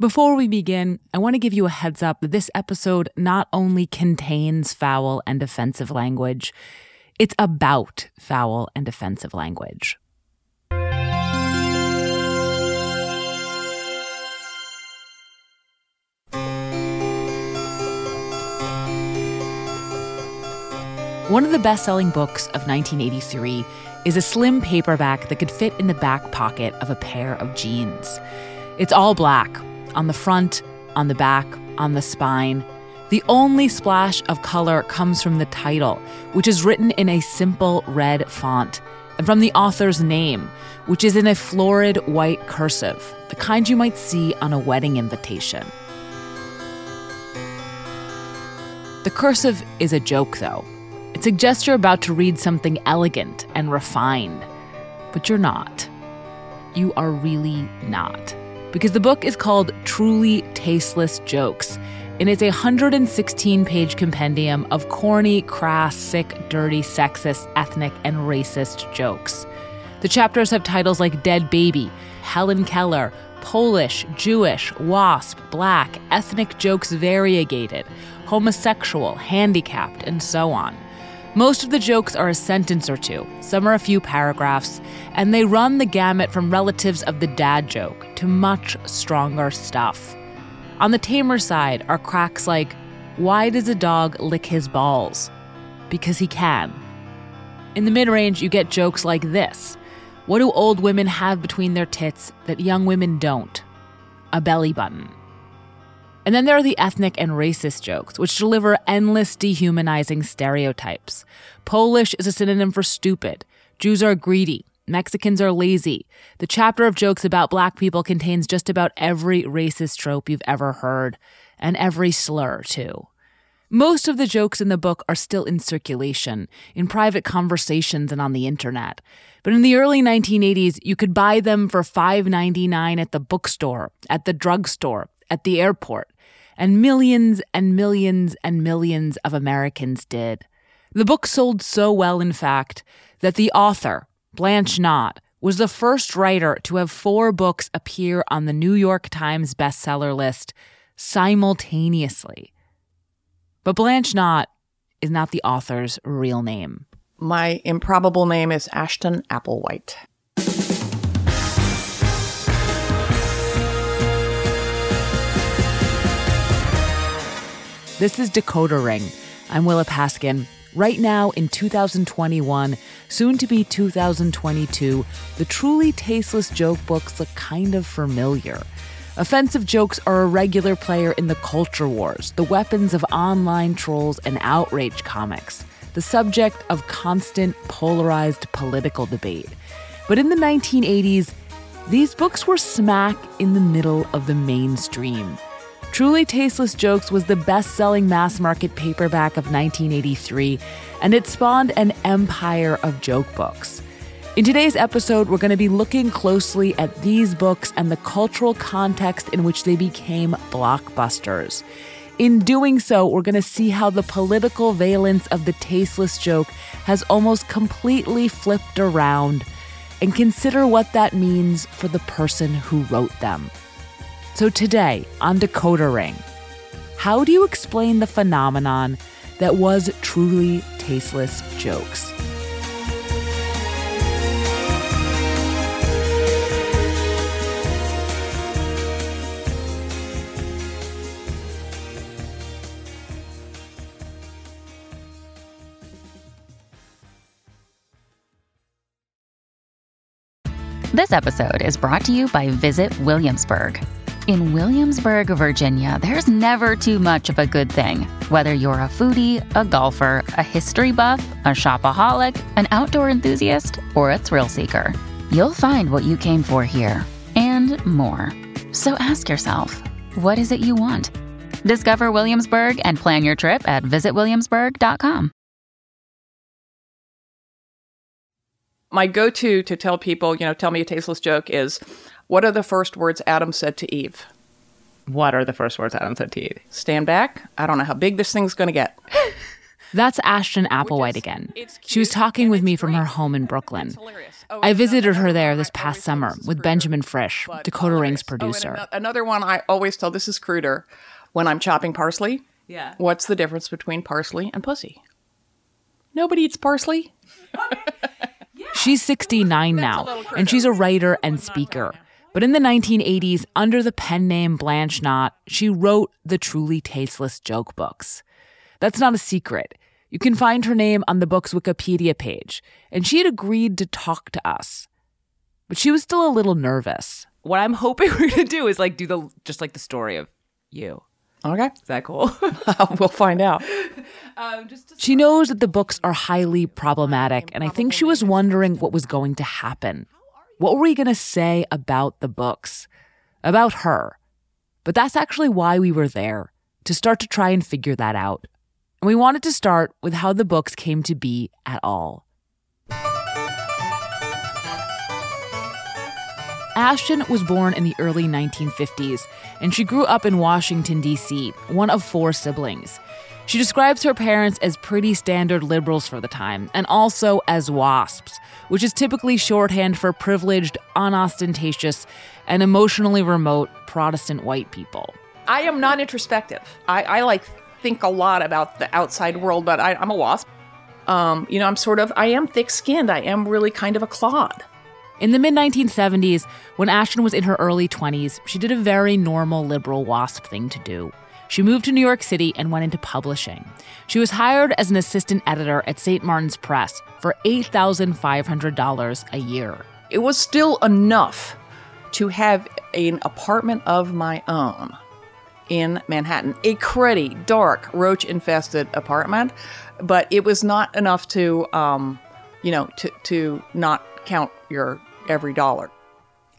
Before we begin, I want to give you a heads up that this episode not only contains foul and offensive language, it's about foul and offensive language. One of the best-selling books of 1983 is a slim paperback that could fit in the back pocket of a pair of jeans. It's all black. On the front, on the back, on the spine. The only splash of color comes from the title, which is written in a simple red font, and from the author's name, which is in a florid white cursive, the kind you might see on a wedding invitation. The cursive is a joke, though. It suggests you're about to read something elegant and refined, but you're not. You are really not. Because the book is called Truly Tasteless Jokes, and it's a 116-page compendium of corny, crass, sick, dirty, sexist, ethnic, and racist jokes. The chapters have titles like Dead Baby, Helen Keller, Polish, Jewish, Wasp, Black, Ethnic Jokes Variegated, Homosexual, Handicapped, and so on. Most of the jokes are a sentence or two, some are a few paragraphs, and they run the gamut from relatives of the dad joke to much stronger stuff. On the tamer side are cracks like, why does a dog lick his balls? Because he can. In the mid-range, you get jokes like this. What do old women have between their tits that young women don't? A belly button. And then there are the ethnic and racist jokes, which deliver endless dehumanizing stereotypes. Polish is a synonym for stupid. Jews are greedy. Mexicans are lazy. The chapter of jokes about black people contains just about every racist trope you've ever heard, and every slur, too. Most of the jokes in the book are still in circulation, in private conversations and on the internet. But in the early 1980s, you could buy them for $5.99 at the bookstore, at the drugstore, at the airport, and millions and millions and millions of Americans did. The book sold so well, in fact, that the author, Blanche Knott, was the first writer to have 4 books appear on the New York Times bestseller list simultaneously. But Blanche Knott is not the author's real name. My improbable name is Ashton Applewhite. This is Decoder Ring. I'm Willa Paskin. Right now in 2021, soon to be 2022, the Truly Tasteless joke books look kind of familiar. Offensive jokes are a regular player in the culture wars, the weapons of online trolls and outrage comics, the subject of constant polarized political debate. But in the 1980s, these books were smack in the middle of the mainstream. Truly Tasteless Jokes was the best-selling mass-market paperback of 1983, and it spawned an empire of joke books. In today's episode, we're going to be looking closely at these books and the cultural context in which they became blockbusters. In doing so, we're going to see how the political valence of the tasteless joke has almost completely flipped around, and consider what that means for the person who wrote them. So today on Decoder Ring, how do you explain the phenomenon that was Truly Tasteless Jokes? This episode is brought to you by Visit Williamsburg. In Williamsburg, Virginia, there's never too much of a good thing. Whether you're a foodie, a golfer, a history buff, a shopaholic, an outdoor enthusiast, or a thrill seeker, you'll find what you came for here and more. So ask yourself, what is it you want? Discover Williamsburg and plan your trip at visitwilliamsburg.com. My go-to to tell people, tell me a tasteless joke is, what are the first words Adam said to Eve? Stand back. I don't know how big this thing's going to get. That's Ashton Applewhite again. She was talking with me from her home in Brooklyn. I visited her there this past summer with Benjamin Frisch, Decoder Ring's producer. Another one I always tell, this is cruder, when I'm chopping parsley. Yeah. What's the difference between parsley and pussy? Nobody eats parsley. She's 69 now, and she's a writer and speaker. But in the 1980s, under the pen name Blanche Knott, she wrote the Truly Tasteless Joke books. That's not a secret. You can find her name on the book's Wikipedia page, and she had agreed to talk to us. But she was still a little nervous. What I'm hoping we're going to do is do the story of you. Okay. Is that cool? We'll find out. She knows that the books are highly problematic, and I think she was wondering what was going to happen. What were we going to say about the books? About her. But that's actually why we were there, to start to try and figure that out. And we wanted to start with how the books came to be at all. Ashton was born in the early 1950s, and she grew up in Washington, D.C., one of four siblings. She describes her parents as pretty standard liberals for the time, and also as WASPs, which is typically shorthand for privileged, unostentatious, and emotionally remote Protestant white people. I am not introspective. I think a lot about the outside world, but I'm a WASP. I am thick-skinned. I am really kind of a clod. In the mid-1970s, when Ashton was in her early 20s, she did a very normal liberal WASP thing to do. She moved to New York City and went into publishing. She was hired as an assistant editor at St. Martin's Press for $8,500 a year. It was still enough to have an apartment of my own in Manhattan, a cruddy, dark, roach-infested apartment, but it was not enough to not count your every dollar.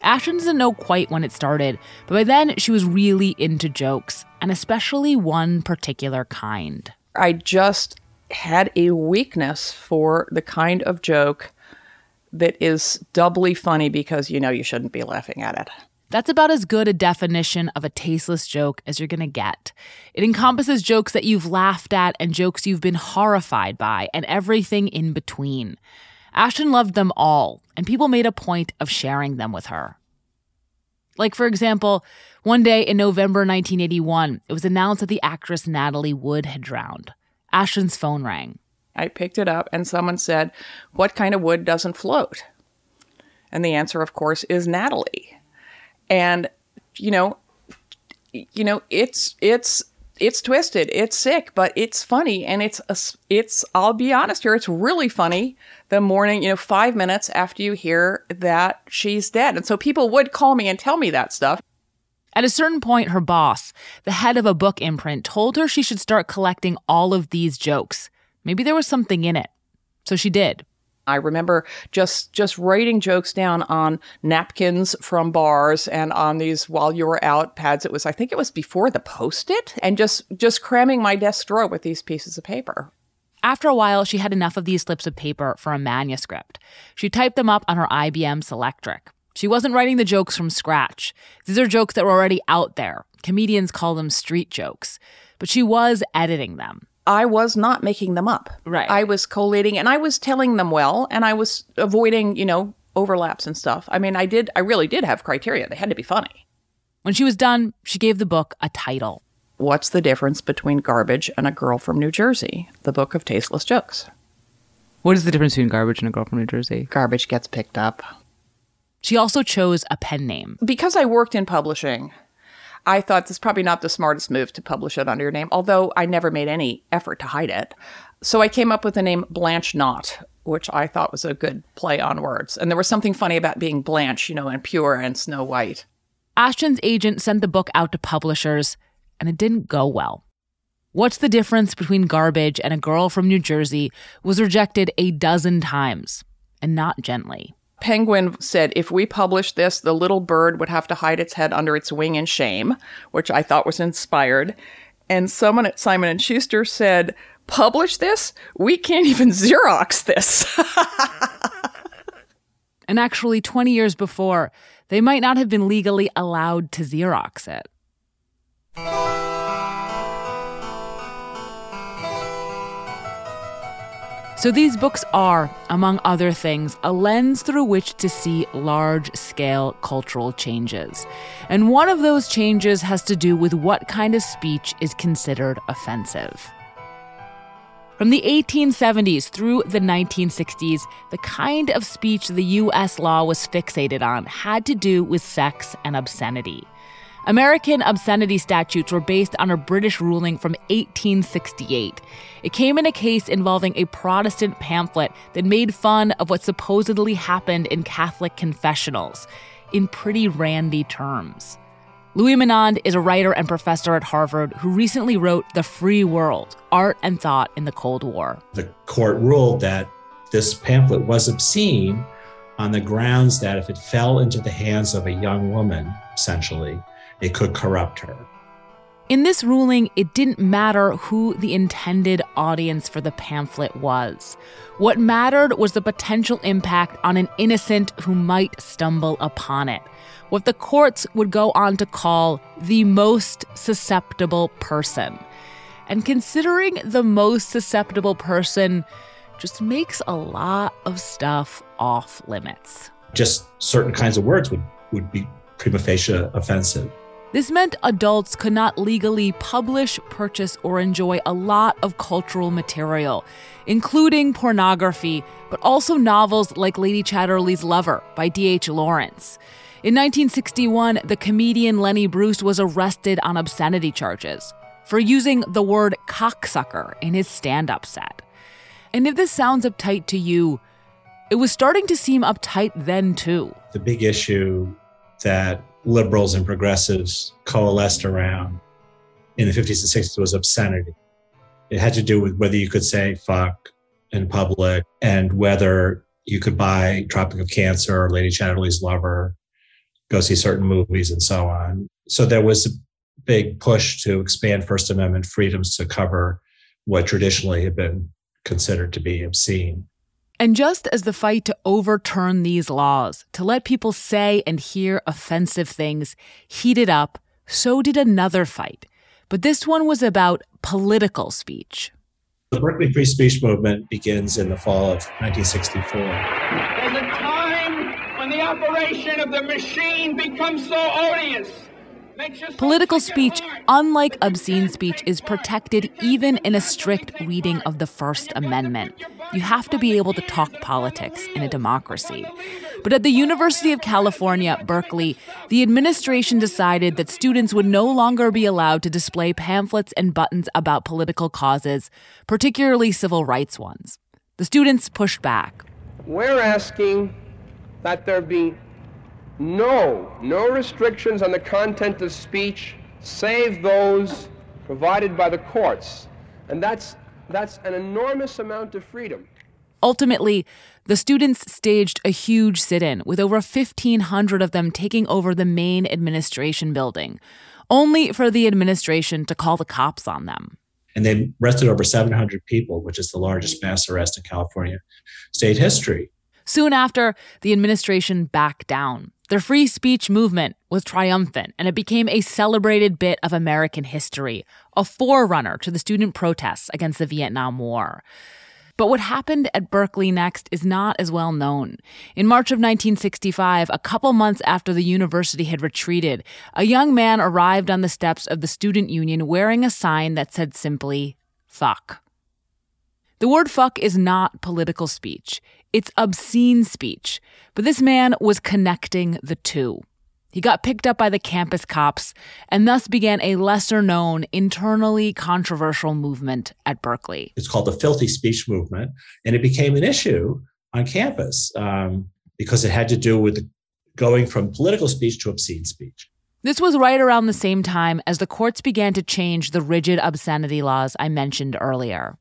Ashton doesn't know quite when it started, but by then she was really into jokes, and especially one particular kind. I just had a weakness for the kind of joke that is doubly funny because you know you shouldn't be laughing at it. That's about as good a definition of a tasteless joke as you're going to get. It encompasses jokes that you've laughed at and jokes you've been horrified by and everything in between. Ashton loved them all, and people made a point of sharing them with her. Like, for example, one day in November 1981, it was announced that the actress Natalie Wood had drowned. Ashton's phone rang. I picked it up, and someone said, "What kind of wood doesn't float?" And the answer, of course, is Natalie. And, it's twisted, it's sick, but it's funny, and it's. I'll be honest here, it's really funny the morning, 5 minutes after you hear that she's dead. And so people would call me and tell me that stuff. At a certain point, her boss, the head of a book imprint, told her she should start collecting all of these jokes. Maybe there was something in it. So she did. I remember just writing jokes down on napkins from bars and on these while you were out pads. I think it was before the Post-it, and just cramming my desk drawer with these pieces of paper. After a while, she had enough of these slips of paper for a manuscript. She typed them up on her IBM Selectric. She wasn't writing the jokes from scratch. These are jokes that were already out there. Comedians call them street jokes. But she was editing them. I was not making them up. Right. I was collating, and I was telling them well, and I was avoiding, overlaps and stuff. I mean, I really did have criteria. They had to be funny. When she was done, she gave the book a title. What's the difference between garbage and a girl from New Jersey? The book of tasteless jokes. What is the difference between garbage and a girl from New Jersey? Garbage gets picked up. She also chose a pen name. Because I worked in publishing, I thought this is probably not the smartest move to publish it under your name, although I never made any effort to hide it. So I came up with the name Blanche Knott, which I thought was a good play on words. And there was something funny about being Blanche, and pure and Snow White. Ashton's agent sent the book out to publishers, and it didn't go well. What's the difference between garbage and a girl from New Jersey was rejected a dozen times, and not gently. Penguin said, if we published this, the little bird would have to hide its head under its wing in shame, which I thought was inspired. And someone at Simon & Schuster said, publish this? We can't even Xerox this. And actually, 20 years before, they might not have been legally allowed to Xerox it. So these books are, among other things, a lens through which to see large-scale cultural changes. And one of those changes has to do with what kind of speech is considered offensive. From the 1870s through the 1960s, the kind of speech the U.S. law was fixated on had to do with sex and obscenity. American obscenity statutes were based on a British ruling from 1868. It came in a case involving a Protestant pamphlet that made fun of what supposedly happened in Catholic confessionals, in pretty randy terms. Louis Menand is a writer and professor at Harvard who recently wrote The Free World, Art and Thought in the Cold War. The court ruled that this pamphlet was obscene on the grounds that if it fell into the hands of a young woman, essentially, it could corrupt her. In this ruling, it didn't matter who the intended audience for the pamphlet was. What mattered was the potential impact on an innocent who might stumble upon it, what the courts would go on to call the most susceptible person. And considering the most susceptible person just makes a lot of stuff off limits. Just certain kinds of words would be prima facie offensive. This meant adults could not legally publish, purchase, or enjoy a lot of cultural material, including pornography, but also novels like Lady Chatterley's Lover by D.H. Lawrence. In 1961, the comedian Lenny Bruce was arrested on obscenity charges for using the word cocksucker in his stand-up set. And if this sounds uptight to you, it was starting to seem uptight then, too. The big issue that liberals and progressives coalesced around in the 50s and 60s was obscenity. It had to do with whether you could say fuck in public and whether you could buy Tropic of Cancer or Lady Chatterley's Lover, go see certain movies and so on. So there was a big push to expand First Amendment freedoms to cover what traditionally had been considered to be obscene. And just as the fight to overturn these laws, to let people say and hear offensive things, heated up, so did another fight. But this one was about political speech. The Berkeley Free Speech Movement begins in the fall of 1964. There's a time when the operation of the machine becomes so odious. Political speech, unlike obscene speech, is protected even in a strict reading of the First Amendment. You have to be able to talk politics in a democracy. But at the University of California, Berkeley, the administration decided that students would no longer be allowed to display pamphlets and buttons about political causes, particularly civil rights ones. The students pushed back. We're asking that there be no restrictions on the content of speech, save those provided by the courts. And that's an enormous amount of freedom. Ultimately, the students staged a huge sit-in, with over 1,500 of them taking over the main administration building, only for the administration to call the cops on them. And they arrested over 700 people, which is the largest mass arrest in California state history. Soon after, the administration backed down. The free speech movement was triumphant, and it became a celebrated bit of American history, a forerunner to the student protests against the Vietnam War. But what happened at Berkeley next is not as well known. In March of 1965, a couple months after the university had retreated, a young man arrived on the steps of the student union wearing a sign that said simply, "Fuck." The word fuck is not political speech. It's obscene speech, but this man was connecting the two. He got picked up by the campus cops and thus began a lesser-known, internally controversial movement at Berkeley. It's called the Filthy Speech Movement, and it became an issue on campus because it had to do with going from political speech to obscene speech. This was right around the same time as the courts began to change the rigid obscenity laws I mentioned earlier.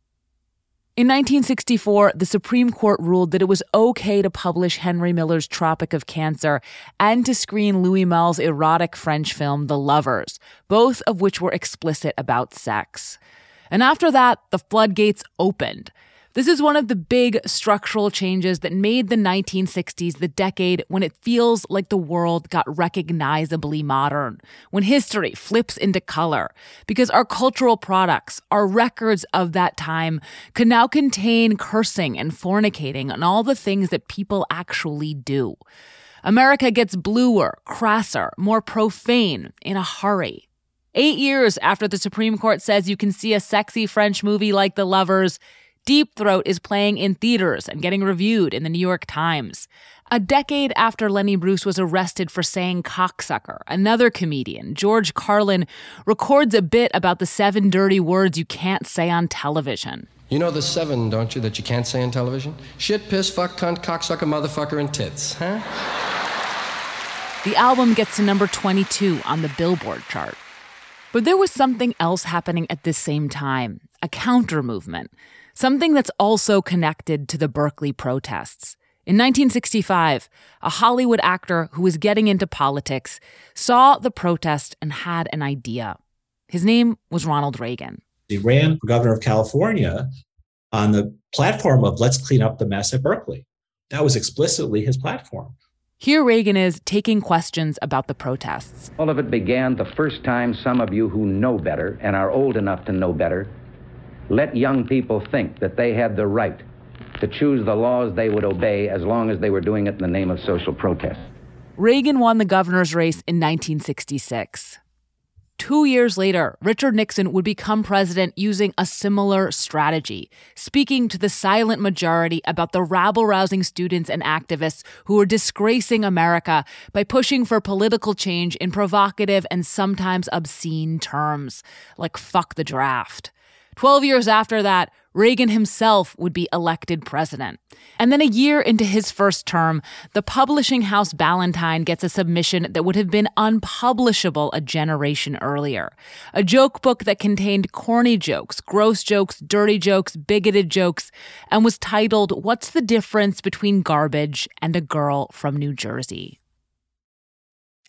In 1964, the Supreme Court ruled that it was okay to publish Henry Miller's Tropic of Cancer and to screen Louis Malle's erotic French film The Lovers, both of which were explicit about sex. And after that, the floodgates opened. This is one of the big structural changes that made the 1960s the decade when it feels like the world got recognizably modern, when history flips into color, because our cultural products, our records of that time, can now contain cursing and fornicating and all the things that people actually do. America gets bluer, crasser, more profane in a hurry. 8 years after the Supreme Court says you can see a sexy French movie like The Lovers, Deep Throat is playing in theaters and getting reviewed in the New York Times. A decade after Lenny Bruce was arrested for saying cocksucker, another comedian, George Carlin, records a bit about the 7 dirty words you can't say on television. You know the 7, don't you, that you can't say on television? Shit, piss, fuck, cunt, cocksucker, motherfucker, and tits, huh? The album gets to number 22 on the Billboard chart. But there was something else happening at this same time, a counter-movement, something that's also connected to the Berkeley protests. In 1965, a Hollywood actor who was getting into politics saw the protest and had an idea. His name was Ronald Reagan. He ran for governor of California on the platform of let's clean up the mess at Berkeley. That was explicitly his platform. Here Reagan is taking questions about the protests. All of it began the first time some of you who know better and are old enough to know better let young people think that they had the right to choose the laws they would obey as long as they were doing it in the name of social protest. Reagan won the governor's race in 1966. 2 years later, Richard Nixon would become president using a similar strategy, speaking to the silent majority about the rabble-rousing students and activists who were disgracing America by pushing for political change in provocative and sometimes obscene terms, like fuck the draft. 12 years after that, Reagan himself would be elected president. And then a year into his first term, the publishing house Ballantine gets a submission that would have been unpublishable a generation earlier. A joke book that contained corny jokes, gross jokes, dirty jokes, bigoted jokes, and was titled, What's the Difference Between Garbage and a Girl from New Jersey?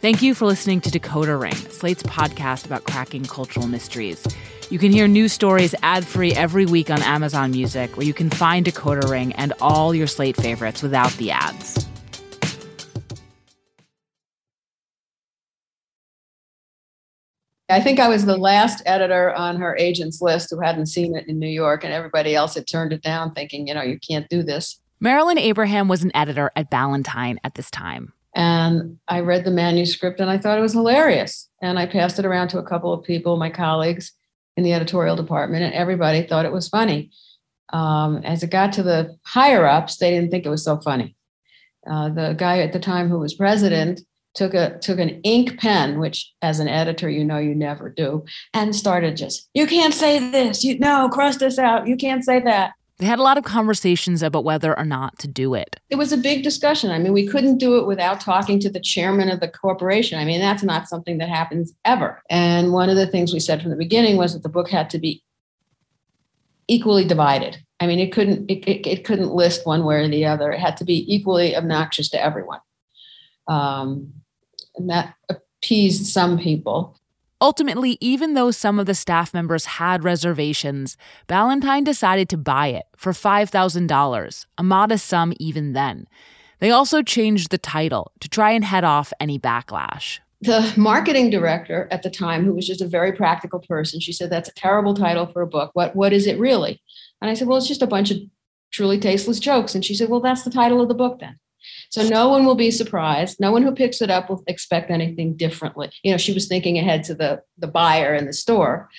Thank you for listening to Decoder Ring, Slate's podcast about cracking cultural mysteries. You can hear new stories ad-free every week on Amazon Music, where you can find Decoder Ring and all your Slate favorites without the ads. I think I was the last editor on her agent's list who hadn't seen it in New York, and everybody else had turned it down thinking, you can't do this. Marilyn Abraham was an editor at Ballantine at this time. And I read the manuscript and I thought it was hilarious. And I passed it around to a couple of people, my colleagues in the editorial department, and everybody thought it was funny. As it got to the higher ups, they didn't think it was so funny. The guy at the time who was president took an ink pen, which as an editor, you never do, and started just, you can't say this, cross this out, you can't say that. They had a lot of conversations about whether or not to do it. It was a big discussion. We couldn't do it without talking to the chairman of the corporation. That's not something that happens ever. And one of the things we said from the beginning was that the book had to be equally divided. It couldn't list one way or the other. It had to be equally obnoxious to everyone. And that appeased some people. Ultimately, even though some of the staff members had reservations, Ballantine decided to buy it for $5,000, a modest sum even then. They also changed the title to try and head off any backlash. The marketing director at the time, who was just a very practical person, she said, that's a terrible title for a book. What is it really? And I said, well, it's just a bunch of truly tasteless jokes. And she said, well, that's the title of the book then. So no one will be surprised. No one who picks it up will expect anything differently. She was thinking ahead to the buyer in the store,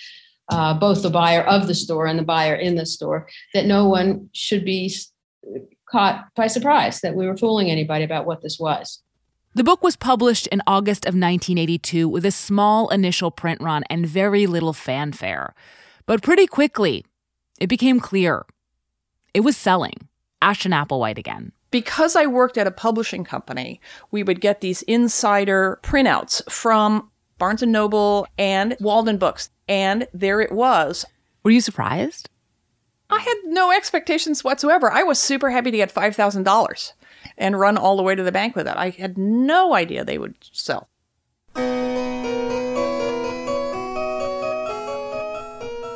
both the buyer of the store and the buyer in the store, that no one should be caught by surprise that we were fooling anybody about what this was. The book was published in August of 1982 with a small initial print run and very little fanfare. But pretty quickly, it became clear It was selling. Ashton Applewhite again. Because I worked at a publishing company, we would get these insider printouts from Barnes & Noble and Walden Books. And there it was. Were you surprised? I had no expectations whatsoever. I was super happy to get $5,000 and run all the way to the bank with it. I had no idea they would sell.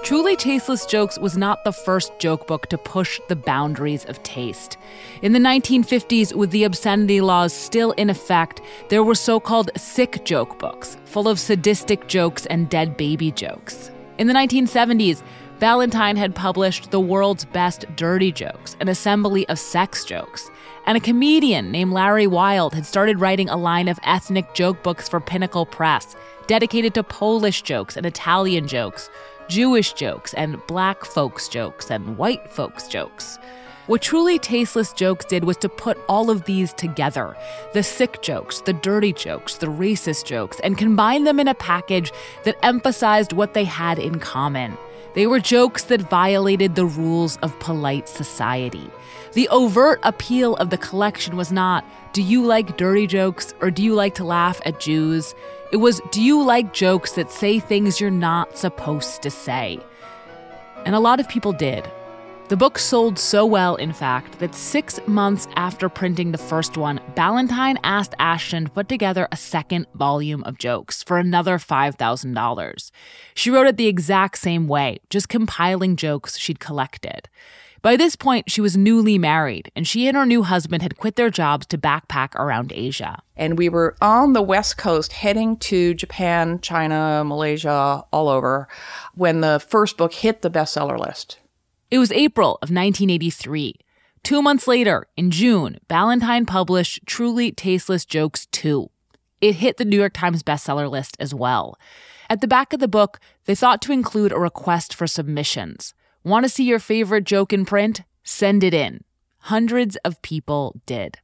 Truly Tasteless Jokes was not the first joke book to push the boundaries of taste. In the 1950s, with the obscenity laws still in effect, there were so-called sick joke books, full of sadistic jokes and dead baby jokes. In the 1970s, Ballantine had published The World's Best Dirty Jokes, an assembly of sex jokes. And a comedian named Larry Wilde had started writing a line of ethnic joke books for Pinnacle Press, dedicated to Polish jokes and Italian jokes, Jewish jokes and black folks jokes and white folks jokes. What Truly Tasteless Jokes did was to put all of these together, the sick jokes, the dirty jokes, the racist jokes, and combine them in a package that emphasized what they had in common. They were jokes that violated the rules of polite society. The overt appeal of the collection was not, do you like dirty jokes or do you like to laugh at Jews? It was, do you like jokes that say things you're not supposed to say? And a lot of people did. The book sold so well, in fact, that 6 months after printing the first one, Ballantine asked Ashton to put together a second volume of jokes for another $5,000. She wrote it the exact same way, just compiling jokes she'd collected. By this point, she was newly married, and she and her new husband had quit their jobs to backpack around Asia. And we were on the West Coast heading to Japan, China, Malaysia, all over, when the first book hit the bestseller list. It was April of 1983. 2 months later, in June, Ballantine published Truly Tasteless Jokes 2. It hit the New York Times bestseller list as well. At the back of the book, they thought to include a request for submissions. Want to see your favorite joke in print? Send it in. Hundreds of people did.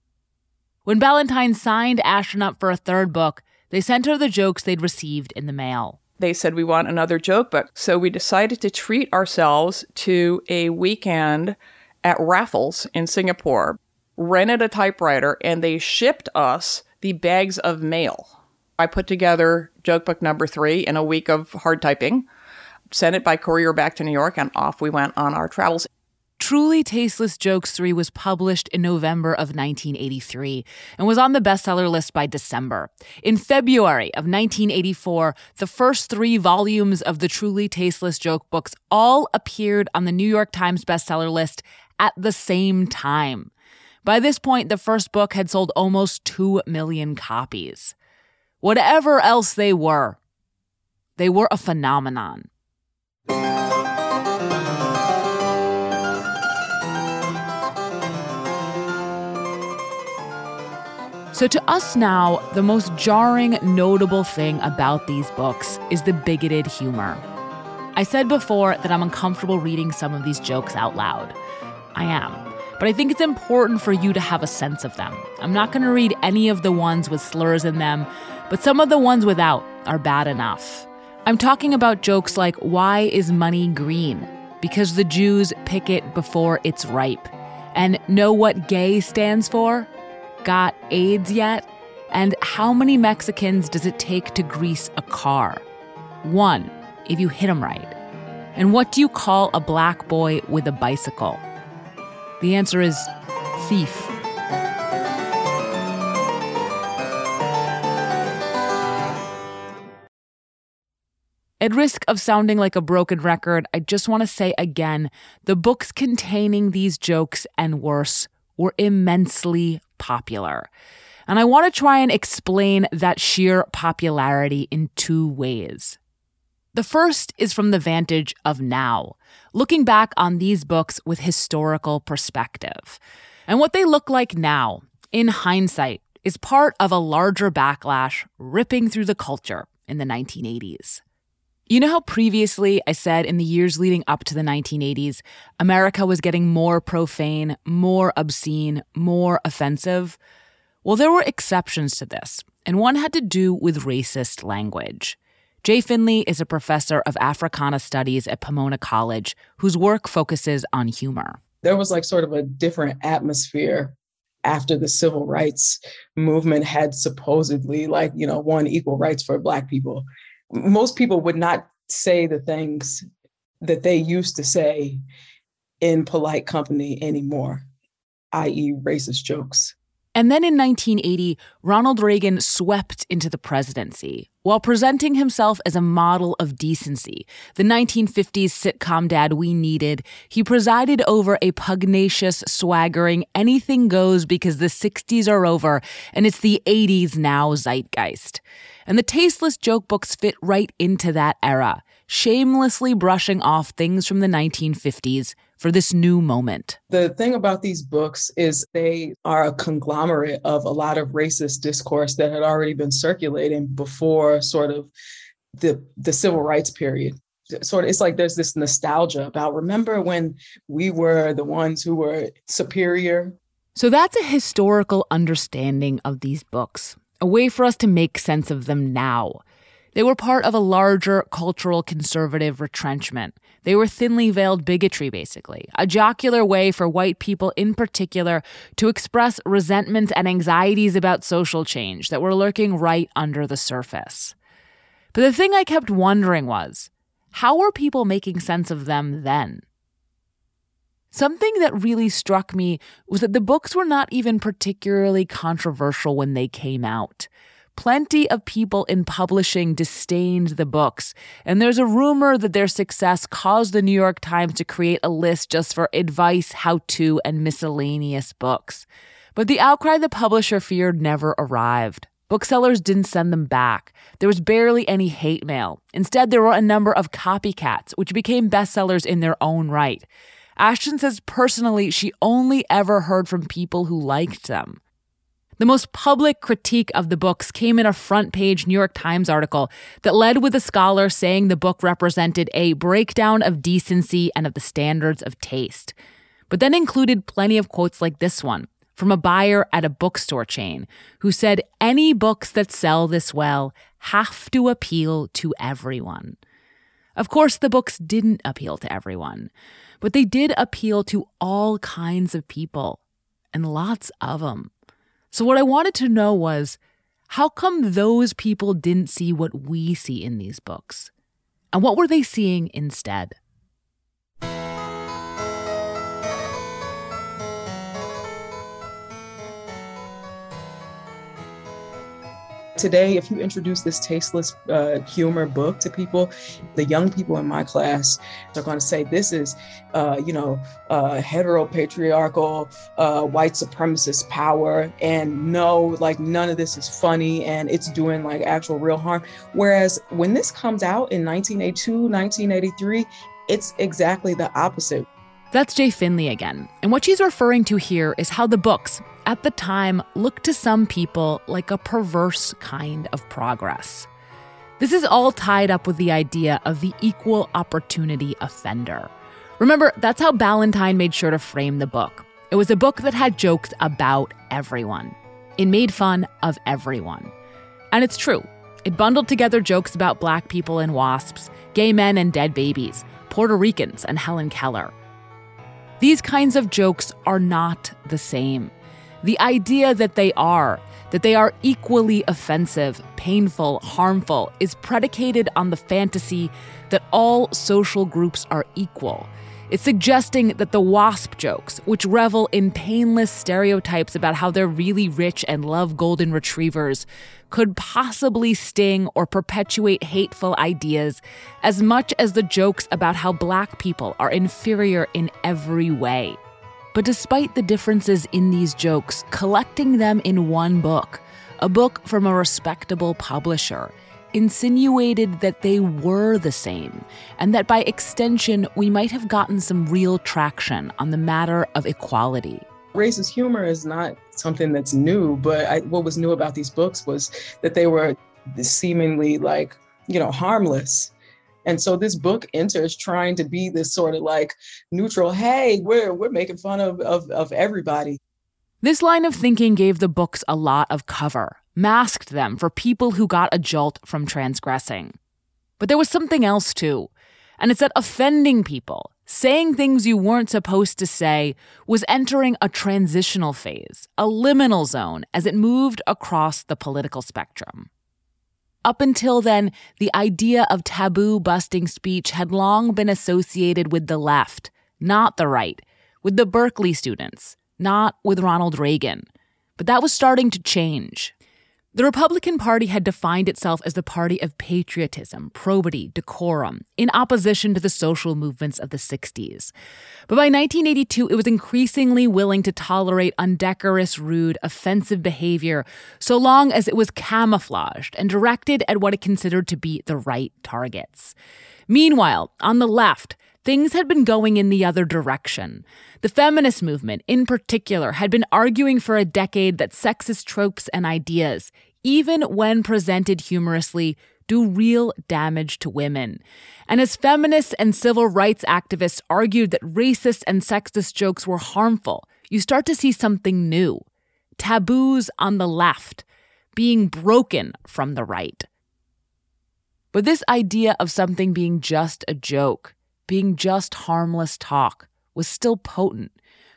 When Ballantine signed Ashton up for a third book, they sent her the jokes they'd received in the mail. They said, we want another joke book. So we decided to treat ourselves to a weekend at Raffles in Singapore, rented a typewriter, and they shipped us the bags of mail. I put together joke book number 3 in a week of hard typing, sent it by courier back to New York, and off we went on our travels. Truly Tasteless Jokes 3 was published in November of 1983 and was on the bestseller list by December. In February of 1984, the first 3 volumes of the Truly Tasteless Joke books all appeared on the New York Times bestseller list at the same time. By this point, the first book had sold almost 2 million copies. Whatever else they were a phenomenon. So to us now, the most jarring, notable thing about these books is the bigoted humor. I said before that I'm uncomfortable reading some of these jokes out loud. I am. But I think it's important for you to have a sense of them. I'm not going to read any of the ones with slurs in them, but some of the ones without are bad enough. I'm talking about jokes like, why is money green? Because the Jews pick it before it's ripe. And know what gay stands for? Got AIDS yet? And how many Mexicans does it take to grease a car? 1, if you hit them right. And what do you call a black boy with a bicycle? The answer is thief. At risk of sounding like a broken record, I just want to say again, the books containing these jokes and worse were immensely popular. And I want to try and explain that sheer popularity in 2 ways. The first is from the vantage of now, looking back on these books with historical perspective. And what they look like now, in hindsight, is part of a larger backlash ripping through the culture in the 1980s. You know how previously I said in the years leading up to the 1980s, America was getting more profane, more obscene, more offensive? Well, there were exceptions to this, and one had to do with racist language. Jay Finley is a professor of Africana Studies at Pomona College whose work focuses on humor. there was like sort of a different atmosphere after the civil rights movement had supposedly like, you know, won equal rights for Black people. Most people would not say the things that they used to say in polite company anymore, i.e. racist jokes. And then in 1980, Ronald Reagan swept into the presidency while presenting himself as a model of decency. The 1950s sitcom dad we needed, he presided over a pugnacious, swaggering, anything goes because the 60s are over and it's the 80s now zeitgeist. And the tasteless joke books fit right into that era, shamelessly brushing off things from the 1950s for this new moment. The thing about these books is they are a conglomerate of a lot of racist discourse that had already been circulating before sort of the civil rights period. Sort of, it's like there's this nostalgia about, remember when we were the ones who were superior? So that's a historical understanding of these books, a way for us to make sense of them now. They were part of a larger cultural conservative retrenchment. They were thinly veiled bigotry, basically, a jocular way for white people in particular to express resentments and anxieties about social change that were lurking right under the surface. But the thing I kept wondering was, how were people making sense of them then? Something that really struck me was that the books were not even particularly controversial when they came out. Plenty of people in publishing disdained the books, and there's a rumor that their success caused the New York Times to create a list just for advice, how-to, and miscellaneous books. But the outcry the publisher feared never arrived. Booksellers didn't send them back. There was barely any hate mail. Instead, there were a number of copycats, which became bestsellers in their own right. Ashton says personally she only ever heard from people who liked them. The most public critique of the books came in a front-page New York Times article that led with a scholar saying the book represented a breakdown of decency and of the standards of taste, but then included plenty of quotes like this one from a buyer at a bookstore chain who said, "Any books that sell this well have to appeal to everyone." Of course, the books didn't appeal to everyone, but they did appeal to all kinds of people, and lots of them. So what I wanted to know was, how come those people didn't see what we see in these books? And what were they seeing instead? Today, if you introduce this tasteless humor book to people, the young people in my class are going to say, this is, heteropatriarchal, white supremacist power. And no, like none of this is funny and it's doing like actual real harm. Whereas when this comes out in 1982, 1983, it's exactly the opposite. That's Jay Finley again. And what she's referring to here is how the books, at the time, looked to some people like a perverse kind of progress. This is all tied up with the idea of the equal opportunity offender. Remember, that's how Ballantine made sure to frame the book. It was a book that had jokes about everyone. It made fun of everyone. And it's true. It bundled together jokes about Black people and wasps, gay men and dead babies, Puerto Ricans and Helen Keller. These kinds of jokes are not the same. The idea that they are equally offensive, painful, harmful, is predicated on the fantasy that all social groups are equal. It's suggesting that the WASP jokes, which revel in painless stereotypes about how they're really rich and love golden retrievers, could possibly sting or perpetuate hateful ideas as much as the jokes about how Black people are inferior in every way. But despite the differences in these jokes, collecting them in one book, a book from a respectable publisher, insinuated that they were the same, and that by extension, we might have gotten some real traction on the matter of equality. Racist humor is not something that's new, but what was new about these books was that they were seemingly like, you know, harmless. And so this book enters trying to be this sort of like neutral, hey, we're making fun of everybody. This line of thinking gave the books a lot of cover, masked them for people who got a jolt from transgressing. But there was something else, too. And it's that offending people, Saying things you weren't supposed to say was entering a transitional phase, a liminal zone, as it moved across the political spectrum. Up until then, the idea of taboo-busting speech had long been associated with the left, not the right, with the Berkeley students, not with Ronald Reagan. But that was starting to change. The Republican Party had defined itself as the party of patriotism, probity, decorum, in opposition to the social movements of the 60s. But by 1982, it was increasingly willing to tolerate undecorous, rude, offensive behavior so long as it was camouflaged and directed at what it considered to be the right targets. Meanwhile, on the left, things had been going in the other direction. The feminist movement, in particular, had been arguing for a decade that sexist tropes and ideas, even when presented humorously, do real damage to women. And as feminists and civil rights activists argued that racist and sexist jokes were harmful, you start to see something new. Taboos on the left being broken from the right. But this idea of something being just a joke, being just harmless talk, was still potent.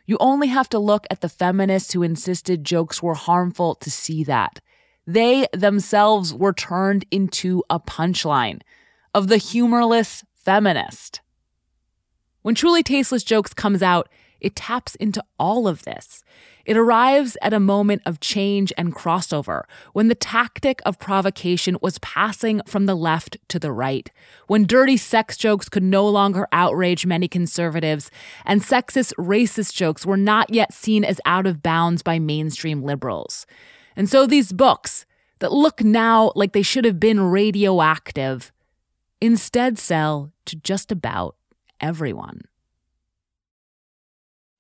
You only have to look at the feminists who insisted jokes were harmful to see that. They themselves were turned into a punchline of the humorless feminist. When Truly Tasteless Jokes comes out, it taps into all of this. It arrives at a moment of change and crossover, when the tactic of provocation was passing from the left to the right, when dirty sex jokes could no longer outrage many conservatives, and sexist, racist jokes were not yet seen as out of bounds by mainstream liberals. And so these books, that look now like they should have been radioactive, instead sell to just about everyone.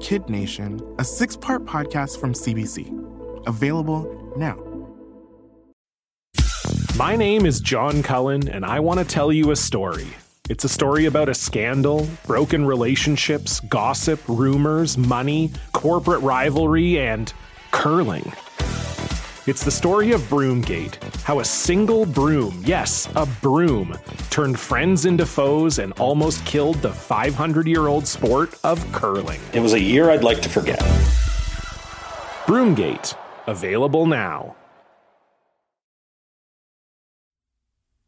Kid Nation, a 6-part podcast from CBC. Available now. My name is John Cullen, and I want to tell you a story. It's a story about a scandal, broken relationships, gossip, rumors, money, corporate rivalry, and curling. It's the story of Broomgate, how a single broom, yes, a broom, turned friends into foes and almost killed the 500-year-old sport of curling. It was a year I'd like to forget. Broomgate, available now.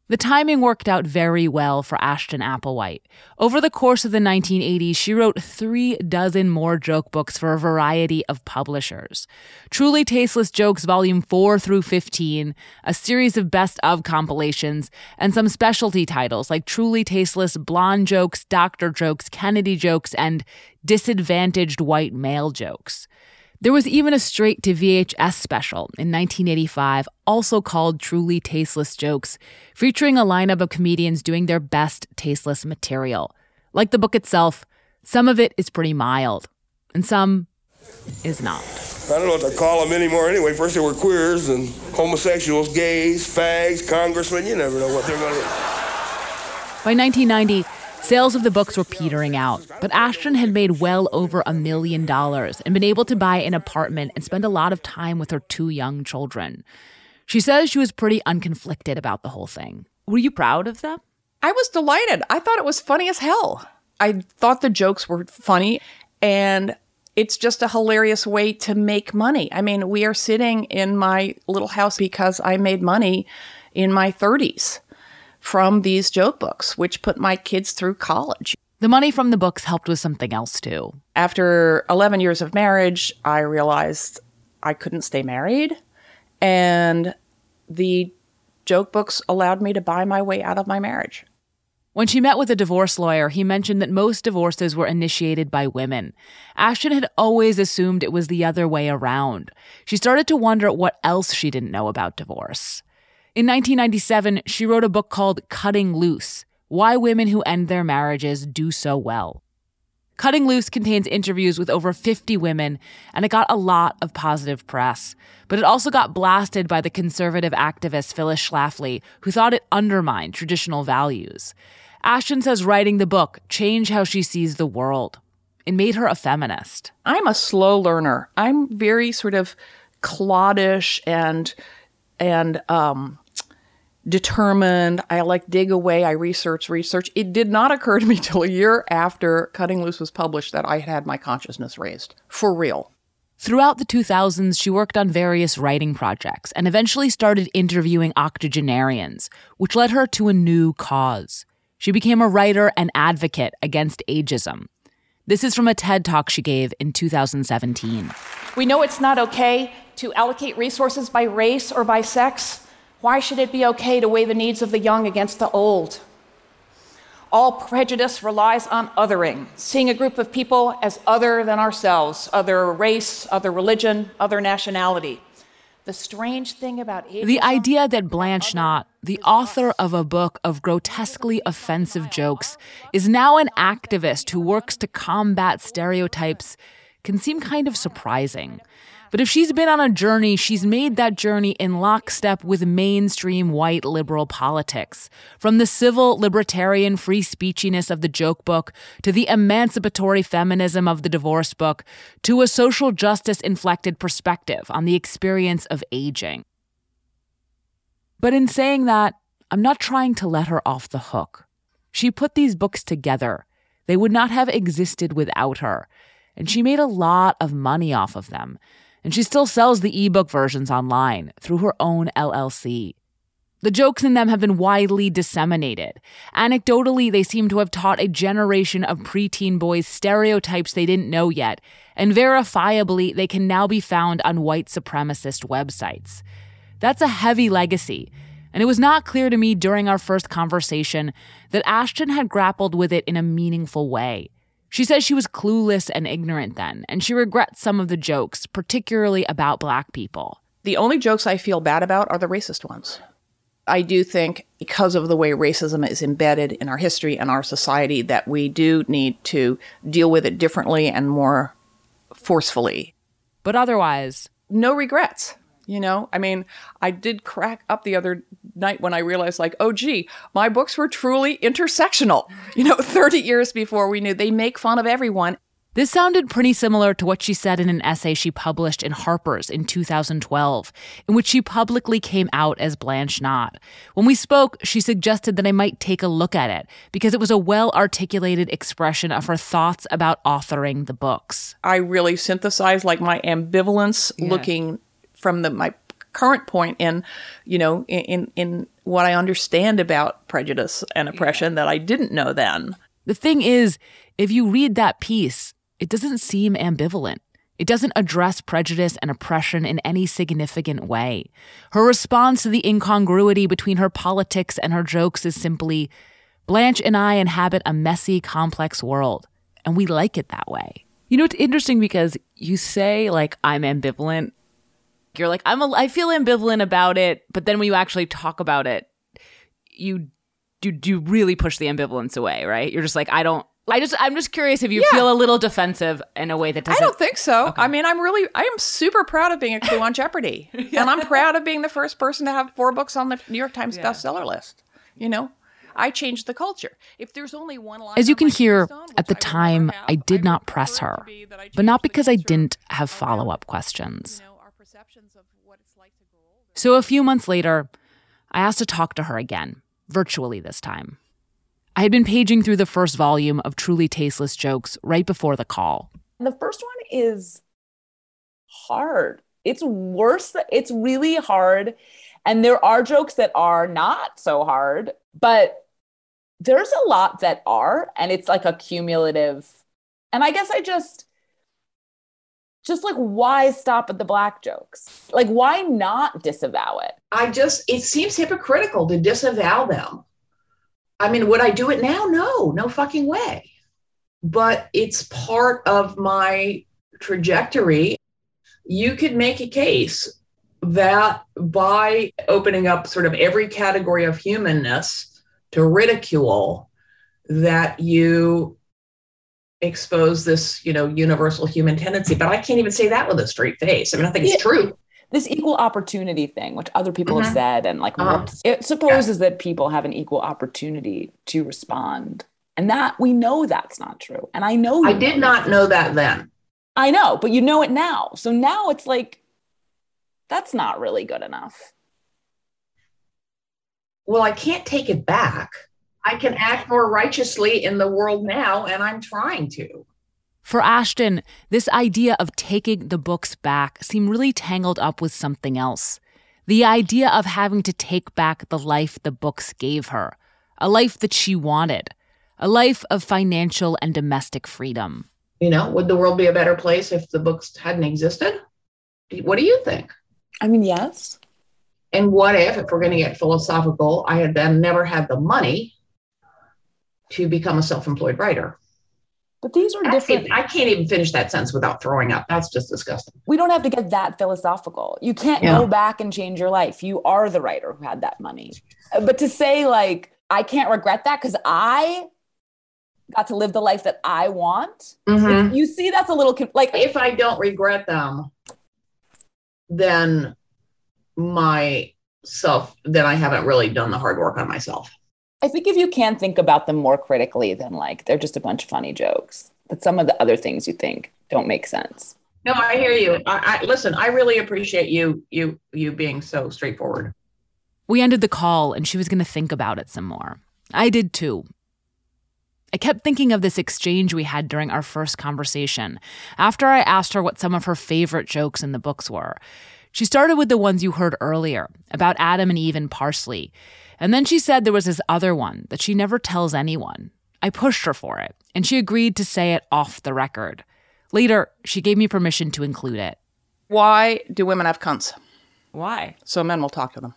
The timing worked out very well for Ashton Applewhite. Over the course of the 1980s, she wrote 36 more joke books for a variety of publishers. Truly Tasteless Jokes Volume 4 through 15, a series of best-of compilations, and some specialty titles like Truly Tasteless Blonde Jokes, Doctor Jokes, Kennedy Jokes, and Disadvantaged White Male Jokes. There was even a straight-to-VHS special in 1985, also called Truly Tasteless Jokes, featuring a lineup of comedians doing their best tasteless material. Like the book itself, some of it is pretty mild, and some is not. I don't know what to call them anymore anyway. First they were queers and homosexuals, gays, fags, congressmen. You never know what they're going to be. By 1990... Sales of the books were petering out, but Ashton had made well over $1 million and been able to buy an apartment and spend a lot of time with her two young children. She says she was pretty unconflicted about the whole thing. Were you proud of them? I was delighted. I thought it was funny as hell. I thought the jokes were funny, and it's just a hilarious way to make money. I mean, we are sitting in my little house because I made money in my 30s from these joke books, which put my kids through college. The money from the books helped with something else, too. After 11 years of marriage, I realized I couldn't stay married, and the joke books allowed me to buy my way out of my marriage. When she met with a divorce lawyer, he mentioned that most divorces were initiated by women. Ashton had always assumed it was the other way around. She started to wonder what else she didn't know about divorce. In 1997, she wrote a book called Cutting Loose: Why Women Who End Their Marriages Do So Well. Cutting Loose contains interviews with over 50 women, and it got a lot of positive press. But it also got blasted by the conservative activist Phyllis Schlafly, who thought it undermined traditional values. Ashton says writing the book changed how she sees the world. It made her a feminist. I'm a slow learner. I'm very sort of cloddish and determined. I like dig away. I research. It did not occur to me till a year after Cutting Loose was published that I had my consciousness raised. For real. Throughout the 2000s, she worked on various writing projects and eventually started interviewing octogenarians, which led her to a new cause. She became a writer and advocate against ageism. This is from a TED Talk she gave in 2017. We know it's not okay to allocate resources by race or by sex. Why should it be okay to weigh the needs of the young against the old? All prejudice relies on othering, seeing a group of people as other than ourselves, other race, other religion, other nationality. The strange thing about ageism... The idea that Blanche Knott, the author of a book of grotesquely offensive jokes, is now an activist who works to combat stereotypes can seem kind of surprising. But if she's been on a journey, she's made that journey in lockstep with mainstream white liberal politics. From the civil libertarian free speechiness of the joke book to the emancipatory feminism of the divorce book to a social justice inflected perspective on the experience of aging. But in saying that, I'm not trying to let her off the hook. She put these books together. They would not have existed without her. And she made a lot of money off of them. And she still sells the ebook versions online through her own LLC. The jokes in them have been widely disseminated. Anecdotally, they seem to have taught a generation of preteen boys stereotypes they didn't know yet, and verifiably, they can now be found on white supremacist websites. That's a heavy legacy, and it was not clear to me during our first conversation that Ashton had grappled with it in a meaningful way. She says she was clueless and ignorant then, and she regrets some of the jokes, particularly about Black people. The only jokes I feel bad about are the racist ones. I do think because of the way racism is embedded in our history and our society that we do need to deal with it differently and more forcefully. But otherwise, no regrets. You know, I mean, I did crack up the other night when I realized, like, oh, gee, my books were truly intersectional. 30 years before we knew, they make fun of everyone. This sounded pretty similar to what she said in an essay she published in Harper's in 2012, in which she publicly came out as Blanche Knott. When we spoke, she suggested that I might take a look at it because it was a well-articulated expression of her thoughts about authoring the books. I really synthesized, like, my ambivalence looking from my current point in what I understand about prejudice and oppression that I didn't know then. The thing is, if you read that piece, it doesn't seem ambivalent. It doesn't address prejudice and oppression in any significant way. Her response to the incongruity between her politics and her jokes is simply, Blanche and I inhabit a messy, complex world, and we like it that way. You know, it's interesting because you say, like, I'm ambivalent. You're like, I feel ambivalent about it, but then when you actually talk about it, you really push the ambivalence away, right? You're just like, I'm just curious if you feel a little defensive in a way that doesn't... I don't think so. Okay. I mean, I am super proud of being a clue on Jeopardy. And I'm proud of being the first person to have 4 books on the New York Times bestseller list. I changed the culture. If there's only one line, as you can hear, at the time, I did not press her, but not because I didn't have follow-up questions. So a few months later, I asked to talk to her again, virtually this time. I had been paging through the first volume of Truly Tasteless Jokes right before the call. The first one is hard. It's worse. It's really hard. And there are jokes that are not so hard, but there's a lot that are, and it's like a cumulative. And I guess I just like, why stop at the Black jokes? Like, why not disavow it? It seems hypocritical to disavow them. I mean, would I do it now? No fucking way. But it's part of my trajectory. You could make a case that by opening up sort of every category of humanness to ridicule, that you expose this, universal human tendency. But I can't even say that with a straight face. I mean, I think it's true. This equal opportunity thing, which other people have said and it supposes that people have an equal opportunity to respond. And that we know that's not true. And I know I did not know that then. I know, but you know it now. So now it's like, that's not really good enough. Well, I can't take it back. I can act more righteously in the world now, and I'm trying to. For Ashton, this idea of taking the books back seemed really tangled up with something else. The idea of having to take back the life the books gave her, a life that she wanted, a life of financial and domestic freedom. Would the world be a better place if the books hadn't existed? What do you think? I mean, yes. And what if we're going to get philosophical, I had then never had the money to become a self-employed writer? But these are different. I can't even finish that sentence without throwing up. That's just disgusting. We don't have to get that philosophical. You can't go back and change your life. You are the writer who had that money. But to say, I can't regret that because I got to live the life that I want. Mm-hmm. You see, that's a little, if I don't regret them, then I haven't really done the hard work on myself. I think if you can think about them more critically than they're just a bunch of funny jokes, but some of the other things you think don't make sense. No, I hear you. Listen, I really appreciate you being so straightforward. We ended the call and she was going to think about it some more. I did too. I kept thinking of this exchange we had during our first conversation after I asked her what some of her favorite jokes in the books were. She started with the ones you heard earlier about Adam and Eve and parsley. And then she said there was this other one that she never tells anyone. I pushed her for it, and she agreed to say it off the record. Later, she gave me permission to include it. Why do women have cunts? Why? So men will talk to them.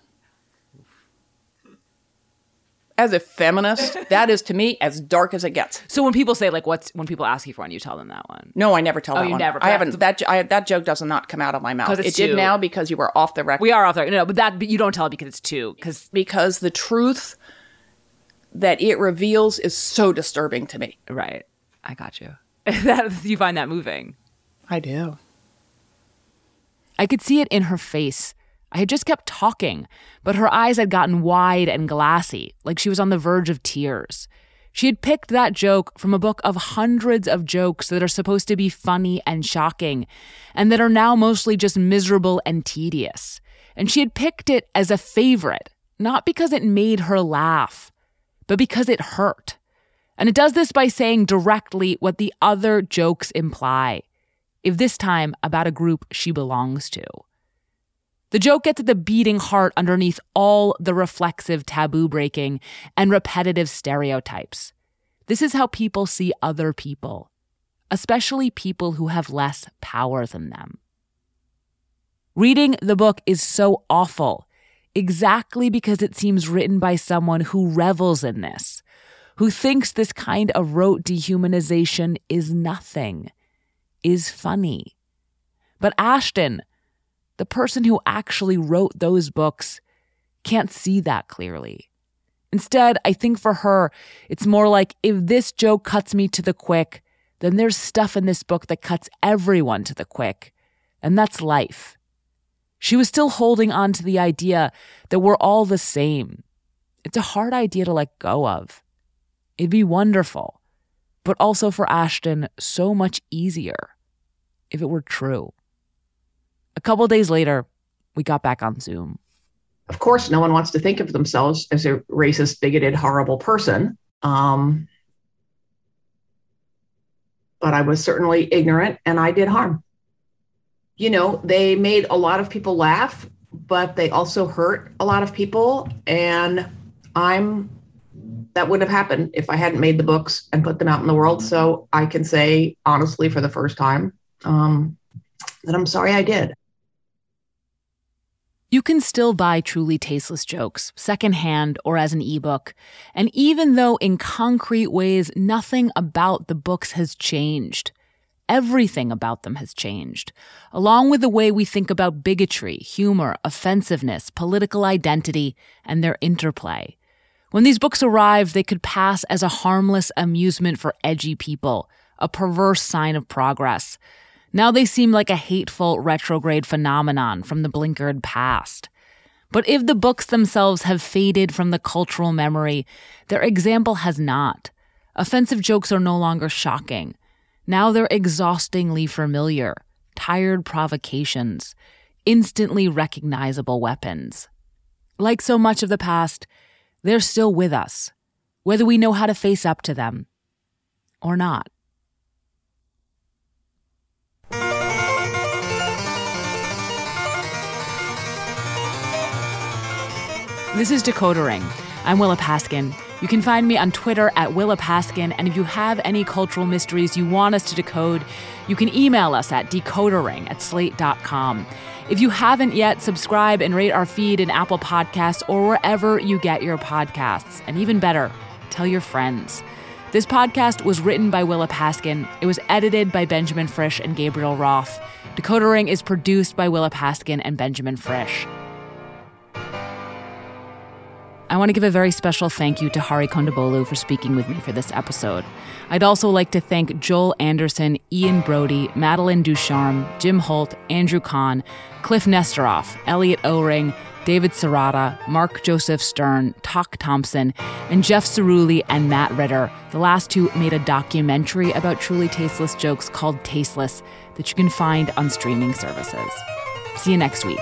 As a feminist, that is to me as dark as it gets. So when people say when people ask you for one, you tell them that one. No, I never tell that one. Oh, you never. I haven't. That joke does not come out of my mouth. It did now because you were off the record. We are off the record. No, but you don't tell it because it's too. Because the truth that it reveals is so disturbing to me. Right. I got you. You find that moving. I do. I could see it in her face. I had just kept talking, but her eyes had gotten wide and glassy, like she was on the verge of tears. She had picked that joke from a book of hundreds of jokes that are supposed to be funny and shocking, and that are now mostly just miserable and tedious. And she had picked it as a favorite, not because it made her laugh, but because it hurt. And it does this by saying directly what the other jokes imply, if this time about a group she belongs to. The joke gets at the beating heart underneath all the reflexive taboo-breaking and repetitive stereotypes. This is how people see other people, especially people who have less power than them. Reading the book is so awful, exactly because it seems written by someone who revels in this, who thinks this kind of rote dehumanization is nothing, is funny. But Ashton, the person who actually wrote those books, can't see that clearly. Instead, I think for her, it's more like, if this joke cuts me to the quick, then there's stuff in this book that cuts everyone to the quick. And that's life. She was still holding on to the idea that we're all the same. It's a hard idea to let go of. It'd be wonderful, but also for Ashton, so much easier if it were true. A couple days later, we got back on Zoom. Of course, no one wants to think of themselves as a racist, bigoted, horrible person. But I was certainly ignorant and I did harm. You know, they made a lot of people laugh, but they also hurt a lot of people. And that wouldn't have happened if I hadn't made the books and put them out in the world. So I can say honestly for the first time that I'm sorry I did. You can still buy Truly Tasteless Jokes, secondhand or as an ebook. And even though in concrete ways, nothing about the books has changed, everything about them has changed, along with the way we think about bigotry, humor, offensiveness, political identity, and their interplay. When these books arrived, they could pass as a harmless amusement for edgy people, a perverse sign of progress. Now they seem like a hateful retrograde phenomenon from the blinkered past. But if the books themselves have faded from the cultural memory, their example has not. Offensive jokes are no longer shocking. Now they're exhaustingly familiar, tired provocations, instantly recognizable weapons. Like so much of the past, they're still with us, whether we know how to face up to them or not. This is Decoder Ring. I'm Willa Paskin. You can find me on Twitter at Willa Paskin, and if you have any cultural mysteries you want us to decode, you can email us at decoderring@slate.com. If you haven't yet, subscribe and rate our feed in Apple Podcasts or wherever you get your podcasts. And even better, tell your friends. This podcast was written by Willa Paskin. It was edited by Benjamin Frisch and Gabriel Roth. Decoder Ring is produced by Willa Paskin and Benjamin Frisch. I want to give a very special thank you to Hari Kondabolu for speaking with me for this episode. I'd also like to thank Joel Anderson, Ian Brody, Madeline Ducharme, Jim Holt, Andrew Kahn, Cliff Nesteroff, Elliot O-Ring, David Serrata, Mark Joseph Stern, Toc Thompson, and Jeff Cerulli and Matt Ritter. The last two made a documentary about Truly Tasteless Jokes called Tasteless that you can find on streaming services. See you next week.